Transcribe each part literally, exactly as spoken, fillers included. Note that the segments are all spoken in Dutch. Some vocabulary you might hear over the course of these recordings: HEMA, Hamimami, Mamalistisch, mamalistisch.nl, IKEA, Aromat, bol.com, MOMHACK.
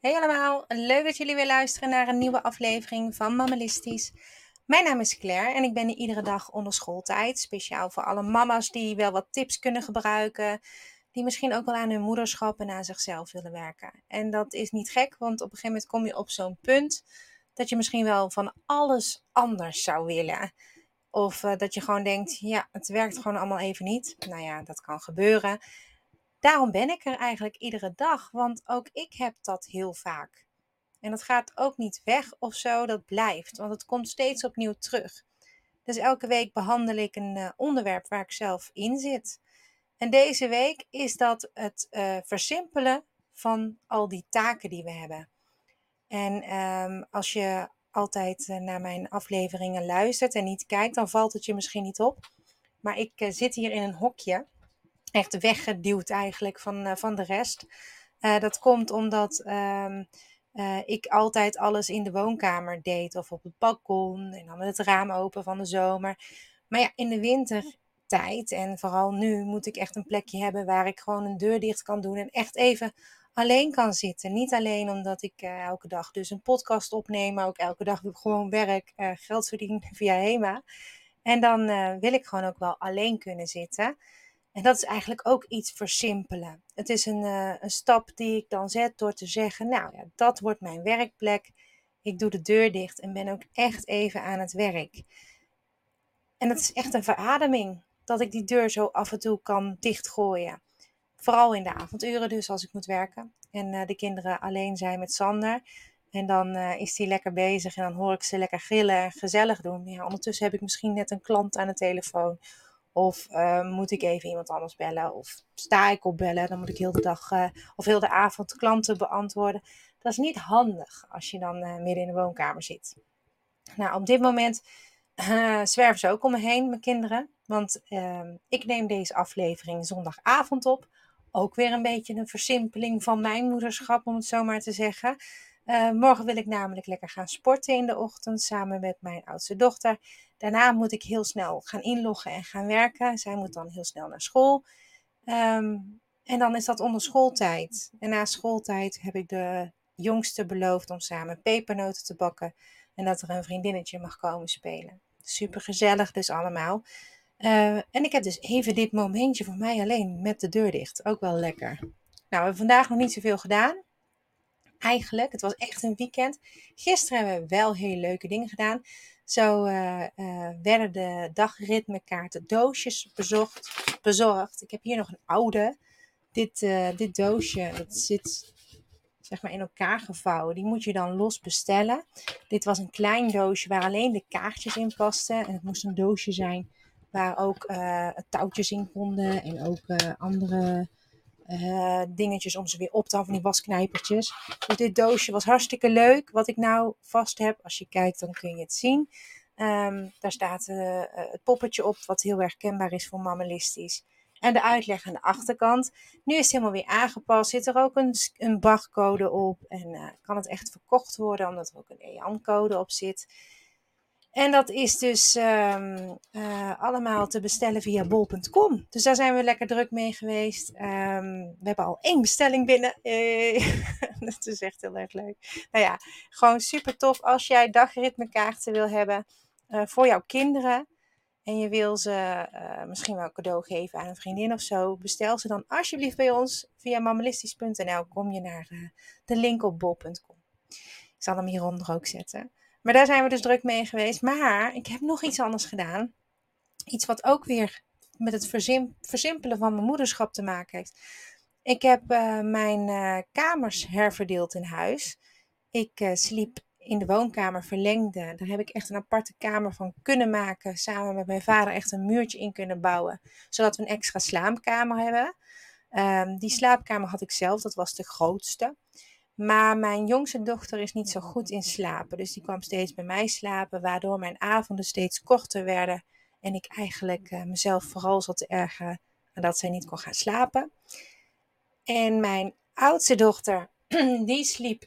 Hey allemaal, leuk dat jullie weer luisteren naar een nieuwe aflevering van Mamalistisch. Mijn naam is Claire en ik ben iedere dag onder schooltijd. Speciaal voor alle mama's die wel wat tips kunnen gebruiken. Die misschien ook wel aan hun moederschap en aan zichzelf willen werken. En dat is niet gek, want op een gegeven moment kom je op zo'n punt dat je misschien wel van alles anders zou willen. Of uh, dat je gewoon denkt, ja, het werkt gewoon allemaal even niet. Nou ja, dat kan gebeuren. Daarom ben ik er eigenlijk iedere dag, want ook ik heb dat heel vaak. En dat gaat ook niet weg of zo, dat blijft, want het komt steeds opnieuw terug. Dus elke week behandel ik een uh, onderwerp waar ik zelf in zit. En deze week is dat het uh, versimpelen van al die taken die we hebben. En um, als je altijd uh, naar mijn afleveringen luistert en niet kijkt, dan valt het je misschien niet op. Maar ik uh, zit hier in een hokje. Echt weggeduwd eigenlijk van, uh, van de rest. Uh, dat komt omdat um, uh, ik altijd alles in de woonkamer deed. Of op het balkon. En dan met het raam open van de zomer. Maar ja, in de wintertijd. En vooral nu moet ik echt een plekje hebben waar ik gewoon een deur dicht kan doen. En echt even alleen kan zitten. Niet alleen omdat ik uh, elke dag dus een podcast opneem. Maar ook elke dag gewoon werk. Uh, geld verdienen via HEMA. En dan uh, wil ik gewoon ook wel alleen kunnen zitten. En dat is eigenlijk ook iets versimpelen. Het is een, uh, een stap die ik dan zet door te zeggen, nou ja, dat wordt mijn werkplek. Ik doe de deur dicht en ben ook echt even aan het werk. En dat is echt een verademing, dat ik die deur zo af en toe kan dichtgooien. Vooral in de avonduren dus, als ik moet werken. En uh, de kinderen alleen zijn met Sander. En dan uh, is die lekker bezig en dan hoor ik ze lekker gillen en gezellig doen. Ja, ondertussen heb ik misschien net een klant aan de telefoon. Of uh, moet ik even iemand anders bellen? Of sta ik op bellen? Dan moet ik heel de dag uh, of heel de avond klanten beantwoorden. Dat is niet handig als je dan uh, midden in de woonkamer zit. Nou, op dit moment uh, zwerven ze ook om me heen, mijn kinderen. Want uh, ik neem deze aflevering zondagavond op. Ook weer een beetje een versimpeling van mijn moederschap, om het zo maar te zeggen. Uh, morgen wil ik namelijk lekker gaan sporten in de ochtend samen met mijn oudste dochter. Daarna moet ik heel snel gaan inloggen en gaan werken. Zij moet dan heel snel naar school. Um, en dan is dat onder schooltijd. En na schooltijd heb ik de jongste beloofd om samen pepernoten te bakken. En dat er een vriendinnetje mag komen spelen. Super gezellig dus allemaal. Uh, en ik heb dus even dit momentje voor mij alleen met de deur dicht. Ook wel lekker. Nou, we hebben vandaag nog niet zoveel gedaan. Eigenlijk, het was echt een weekend. Gisteren hebben we wel hele leuke dingen gedaan. Zo uh, uh, werden de dagritmekaarten doosjes bezocht, bezorgd. Ik heb hier nog een oude. Dit, uh, dit doosje, dat zit zeg maar in elkaar gevouwen. Die moet je dan los bestellen. Dit was een klein doosje waar alleen de kaartjes in pasten. En het moest een doosje zijn waar ook uh, touwtjes in konden. En ook uh, andere... Uh, dingetjes om ze weer op te halen, van die wasknijpertjes. Dus dit doosje was hartstikke leuk. Wat ik nou vast heb, als je kijkt dan kun je het zien. Um, daar staat uh, het poppetje op, wat heel erg kenbaar is voor Mamalistisch. En de uitleg aan de achterkant. Nu is het helemaal weer aangepast. Zit er ook een, een barcode op. En uh, kan het echt verkocht worden, omdat er ook een E A N-code op zit. En dat is dus um, uh, allemaal te bestellen via bol punt com. Dus daar zijn we lekker druk mee geweest. Um, we hebben al één bestelling binnen. Eh, dat is echt heel erg leuk. Nou ja, gewoon super tof als jij dagritmekaarten wil hebben uh, voor jouw kinderen. En je wil ze uh, misschien wel een cadeau geven aan een vriendin of zo. Bestel ze dan alsjeblieft bij ons via mamalistisch punt n l. Kom je naar uh, de link op bol punt com. Ik zal hem hieronder ook zetten. Maar daar zijn we dus druk mee geweest. Maar ik heb nog iets anders gedaan. Iets wat ook weer met het versim- versimpelen van mijn moederschap te maken heeft. Ik heb uh, mijn uh, kamers herverdeeld in huis. Ik uh, sliep in de woonkamer verlengde. Daar heb ik echt een aparte kamer van kunnen maken. Samen met mijn vader echt een muurtje in kunnen bouwen. Zodat we een extra slaapkamer hebben. Um, die slaapkamer had ik zelf. Dat was de grootste. Maar mijn jongste dochter is niet zo goed in slapen. Dus die kwam steeds bij mij slapen. Waardoor mijn avonden steeds korter werden. En ik eigenlijk uh, mezelf vooral zat te ergeren dat zij niet kon gaan slapen. En mijn oudste dochter, die sliep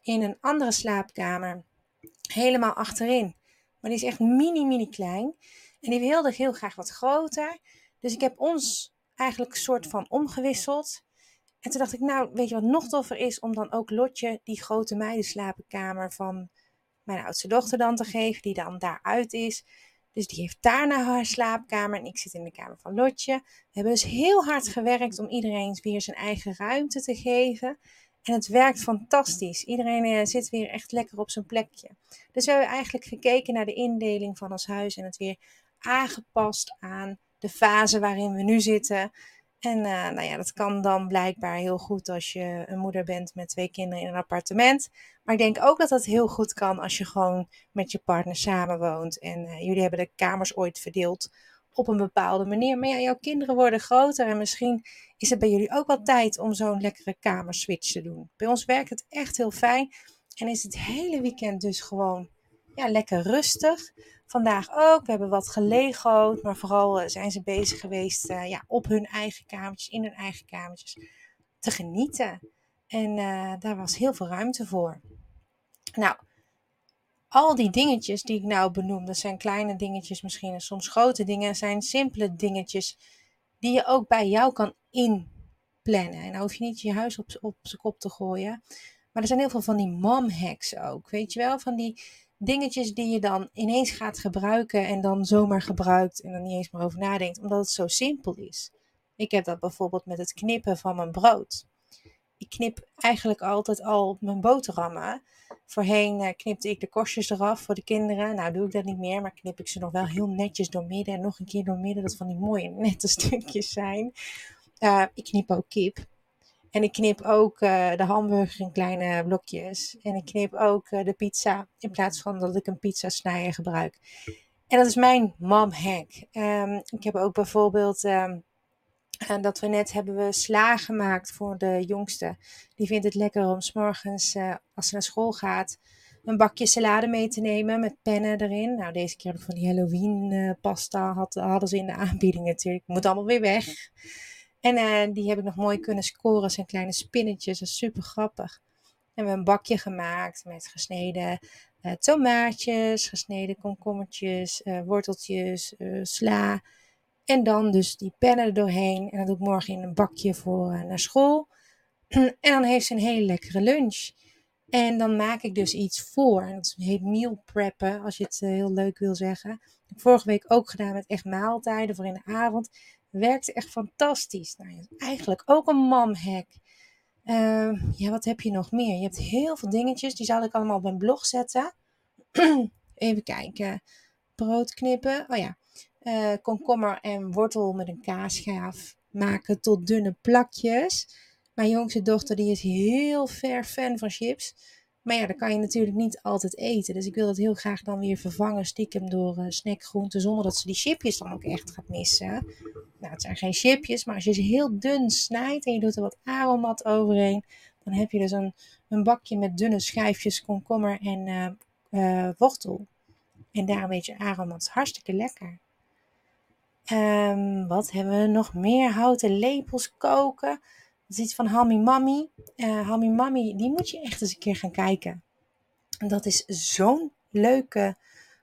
in een andere slaapkamer. Helemaal achterin. Maar die is echt mini, mini klein. En die wilde heel graag wat groter. Dus ik heb ons eigenlijk een soort van omgewisseld. En toen dacht ik, nou, weet je wat nog toffer is? Om dan ook Lotje die grote meidenslaapkamer van mijn oudste dochter dan te geven. Die dan daaruit is. Dus die heeft daarna haar slaapkamer. En ik zit in de kamer van Lotje. We hebben dus heel hard gewerkt om iedereen weer zijn eigen ruimte te geven. En het werkt fantastisch. Iedereen zit weer echt lekker op zijn plekje. Dus we hebben eigenlijk gekeken naar de indeling van ons huis. En het weer aangepast aan de fase waarin we nu zitten. En uh, nou ja, dat kan dan blijkbaar heel goed als je een moeder bent met twee kinderen in een appartement. Maar ik denk ook dat dat heel goed kan als je gewoon met je partner samenwoont. En uh, jullie hebben de kamers ooit verdeeld op een bepaalde manier. Maar ja, jouw kinderen worden groter en misschien is het bij jullie ook wel tijd om zo'n lekkere kamerswitch te doen. Bij ons werkt het echt heel fijn en is het hele weekend dus gewoon ja, lekker rustig. Vandaag ook, we hebben wat gelego'd, maar vooral zijn ze bezig geweest uh, ja, op hun eigen kamertjes, in hun eigen kamertjes, te genieten. En uh, daar was heel veel ruimte voor. Nou, al die dingetjes die ik nou benoem, dat zijn kleine dingetjes misschien en soms grote dingen, zijn simpele dingetjes die je ook bij jou kan inplannen. En dan hoef je niet je huis op, op zijn kop te gooien. Maar er zijn heel veel van die momhacks ook, weet je wel, van die dingetjes die je dan ineens gaat gebruiken en dan zomaar gebruikt en dan niet eens meer over nadenkt, omdat het zo simpel is. Ik heb dat bijvoorbeeld met het knippen van mijn brood. Ik knip eigenlijk altijd al mijn boterhammen. Voorheen knipte ik de korstjes eraf voor de kinderen. Nou doe ik dat niet meer, maar knip ik ze nog wel heel netjes doormidden en nog een keer doormidden, dat van die mooie nette stukjes zijn. Uh, ik knip ook kip. En ik knip ook uh, de hamburger in kleine blokjes. En ik knip ook uh, de pizza. In plaats van dat ik een pizza snijder gebruik. En dat is mijn momhack. Um, ik heb ook bijvoorbeeld Um, uh, dat we net hebben we sla gemaakt voor de jongste. Die vindt het lekker om 's morgens uh, als ze naar school gaat een bakje salade mee te nemen met pennen erin. Nou, deze keer heb ik van die Halloween uh, pasta. Had, hadden ze in de aanbieding natuurlijk. Moet allemaal weer weg. En uh, die heb ik nog mooi kunnen scoren. Dat zijn kleine spinnetjes. Dat is super grappig. En we hebben een bakje gemaakt met gesneden uh, tomaatjes, gesneden komkommertjes, uh, worteltjes, uh, sla. En dan dus die pennen er doorheen. En dat doe ik morgen in een bakje voor uh, naar school. En dan heeft ze een hele lekkere lunch. En dan maak ik dus iets voor. En dat heet meal preppen, als je het uh, heel leuk wil zeggen. Dat heb ik vorige week ook gedaan met echt maaltijden voor in de avond. Werkt echt fantastisch. Nou, eigenlijk ook een momhack. Uh, ja, wat heb je nog meer? Je hebt heel veel dingetjes. Die zal ik allemaal op mijn blog zetten. Even kijken. Brood knippen. Oh ja. Uh, komkommer en wortel met een kaasschaaf maken tot dunne plakjes. Mijn jongste dochter die is heel ver fan van chips. Maar ja, dat kan je natuurlijk niet altijd eten. Dus ik wil dat heel graag dan weer vervangen stiekem door uh, snackgroenten. Zonder dat ze die chipjes dan ook echt gaat missen. Nou, het zijn geen chipjes. Maar als je ze heel dun snijdt en je doet er wat aromat overheen. Dan heb je dus een, een bakje met dunne schijfjes komkommer en uh, uh, wortel. En daar een beetje aromat. Hartstikke lekker. Um, wat hebben we nog meer? Houten lepels koken. Dat is iets van Hamimami. Uh, Hamimami, die moet je echt eens een keer gaan kijken. Dat is zo'n leuke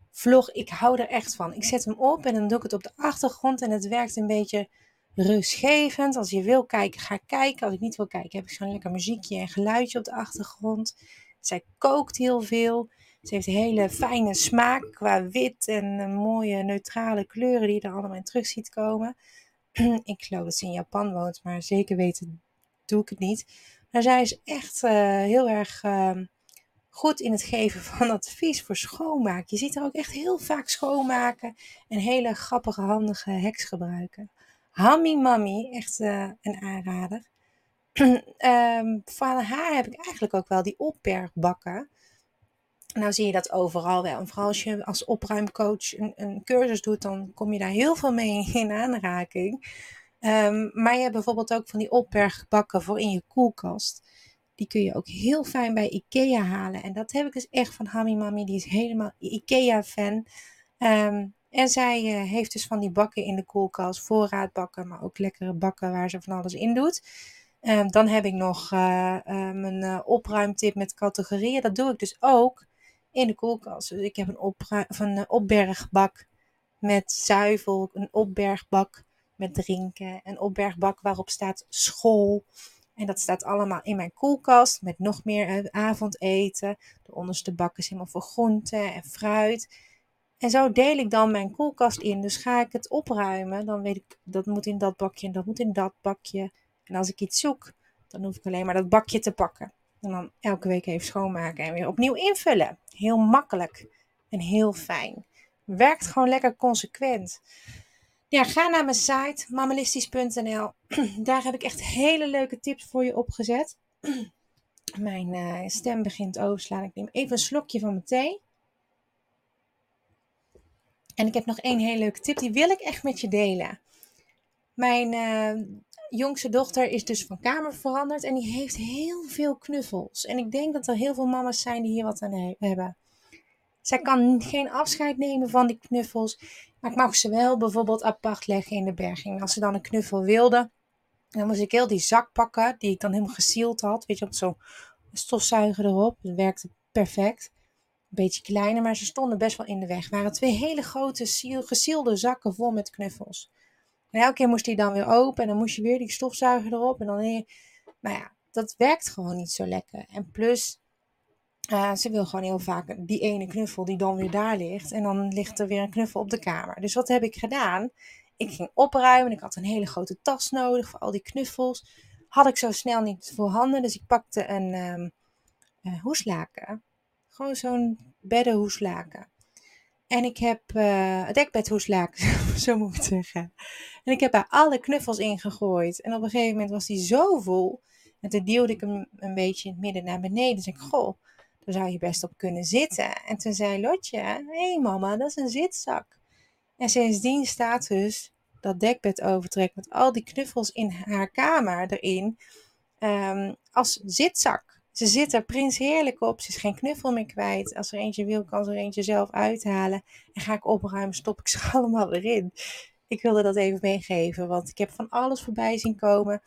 vlog. Ik hou er echt van. Ik zet hem op en dan doe ik het op de achtergrond. En het werkt een beetje rustgevend. Als je wil kijken, ga kijken. Als ik niet wil kijken, heb ik zo'n lekker muziekje en geluidje op de achtergrond. Zij kookt heel veel. Ze heeft een hele fijne smaak qua wit en mooie neutrale kleuren die je er allemaal in terug ziet komen. Ik geloof dat ze in Japan woont, maar zeker weten doe ik het niet. Maar zij is echt uh, heel erg uh, goed in het geven van advies voor schoonmaak. Je ziet haar ook echt heel vaak schoonmaken en hele grappige, handige hacks gebruiken. Hamimami, echt uh, een aanrader. um, van haar heb ik eigenlijk ook wel die opbergbakken. Nou zie je dat overal wel. En vooral als je als opruimcoach een, een cursus doet, dan kom je daar heel veel mee in aanraking. Um, maar je hebt bijvoorbeeld ook van die opbergbakken voor in je koelkast. Die kun je ook heel fijn bij IKEA halen. En dat heb ik dus echt van Hamimami. Die is helemaal IKEA-fan. Um, en zij uh, heeft dus van die bakken in de koelkast. Voorraadbakken, maar ook lekkere bakken waar ze van alles in doet. Um, dan heb ik nog uh, uh, mijn uh, opruimtip met categorieën. Dat doe ik dus ook in de koelkast. Dus ik heb een, opru- of een uh, opbergbak met zuivel. Een opbergbak met drinken. Een opbergbak waarop staat school. En dat staat allemaal in mijn koelkast met nog meer avondeten. De onderste bak is helemaal voor groenten en fruit. En zo deel ik dan mijn koelkast in. Dus ga ik het opruimen, dan weet ik dat moet in dat bakje en dat moet in dat bakje. En als ik iets zoek, dan hoef ik alleen maar dat bakje te pakken. En dan elke week even schoonmaken en weer opnieuw invullen. Heel makkelijk en heel fijn. Werkt gewoon lekker consequent. Ja, ga naar mijn site mamalistisch punt n l. Daar heb ik echt hele leuke tips voor je opgezet. Mijn uh, stem begint overslaan. Ik neem even een slokje van mijn thee. En ik heb nog één hele leuke tip. Die wil ik echt met je delen. Mijn uh, jongste dochter is dus van kamer veranderd. En die heeft heel veel knuffels. En ik denk dat er heel veel mama's zijn die hier wat aan he- hebben. Zij kan geen afscheid nemen van die knuffels. Maar ik mag ze wel bijvoorbeeld apart leggen in de berging. Als ze dan een knuffel wilde, dan moest ik heel die zak pakken. Die ik dan helemaal gesield had. Weet je, op zo'n stofzuiger erop. Dat werkte perfect. Een beetje kleiner, maar ze stonden best wel in de weg. Het waren twee hele grote gesielde zakken vol met knuffels. En elke keer moest die dan weer open. En dan moest je weer die stofzuiger erop. En dan weer... Nou ja, dat werkt gewoon niet zo lekker. En plus... Uh, ze wil gewoon heel vaak die ene knuffel die dan weer daar ligt. En dan ligt er weer een knuffel op de kamer. Dus wat heb ik gedaan? Ik ging opruimen. Ik had een hele grote tas nodig voor al die knuffels. Had ik zo snel niet voorhanden. Dus ik pakte een um, uh, hoeslaken. Gewoon zo'n beddenhoeslaken. En ik heb uh, het dekbedhoeslaken, zo moet ik het zeggen. En ik heb daar alle knuffels in gegooid. En op een gegeven moment was die zo vol. En toen duwde ik hem een beetje in het midden naar beneden. Dus ik goh. Daar zou je best op kunnen zitten. En toen zei Lotje, hé hey mama, dat is een zitzak. En sindsdien staat dus dat dekbed overtrek met al die knuffels in haar kamer erin um, als zitzak. Ze zit er prinsheerlijk op, ze is geen knuffel meer kwijt. Als er eentje wil, kan ze er eentje zelf uithalen. En ga ik opruimen, stop ik ze allemaal erin. Ik wilde dat even meegeven, want ik heb van alles voorbij zien komen.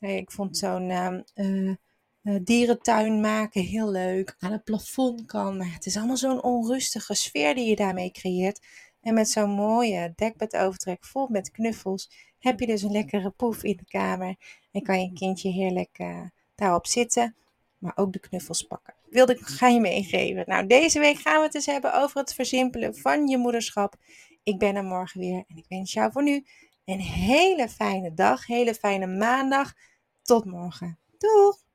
Ik vond zo'n... Um, uh, dierentuin maken, heel leuk. Aan het plafond kan. Maar het is allemaal zo'n onrustige sfeer die je daarmee creëert. En met zo'n mooie dekbedovertrek vol met knuffels heb je dus een lekkere poef in de kamer. En kan je kindje heerlijk uh, daarop zitten. Maar ook de knuffels pakken. Wilde ik ga je meegeven. Nou, deze week gaan we het eens hebben over het versimpelen van je moederschap. Ik ben er morgen weer. En ik wens jou voor nu een hele fijne dag. Hele fijne maandag. Tot morgen. Doeg!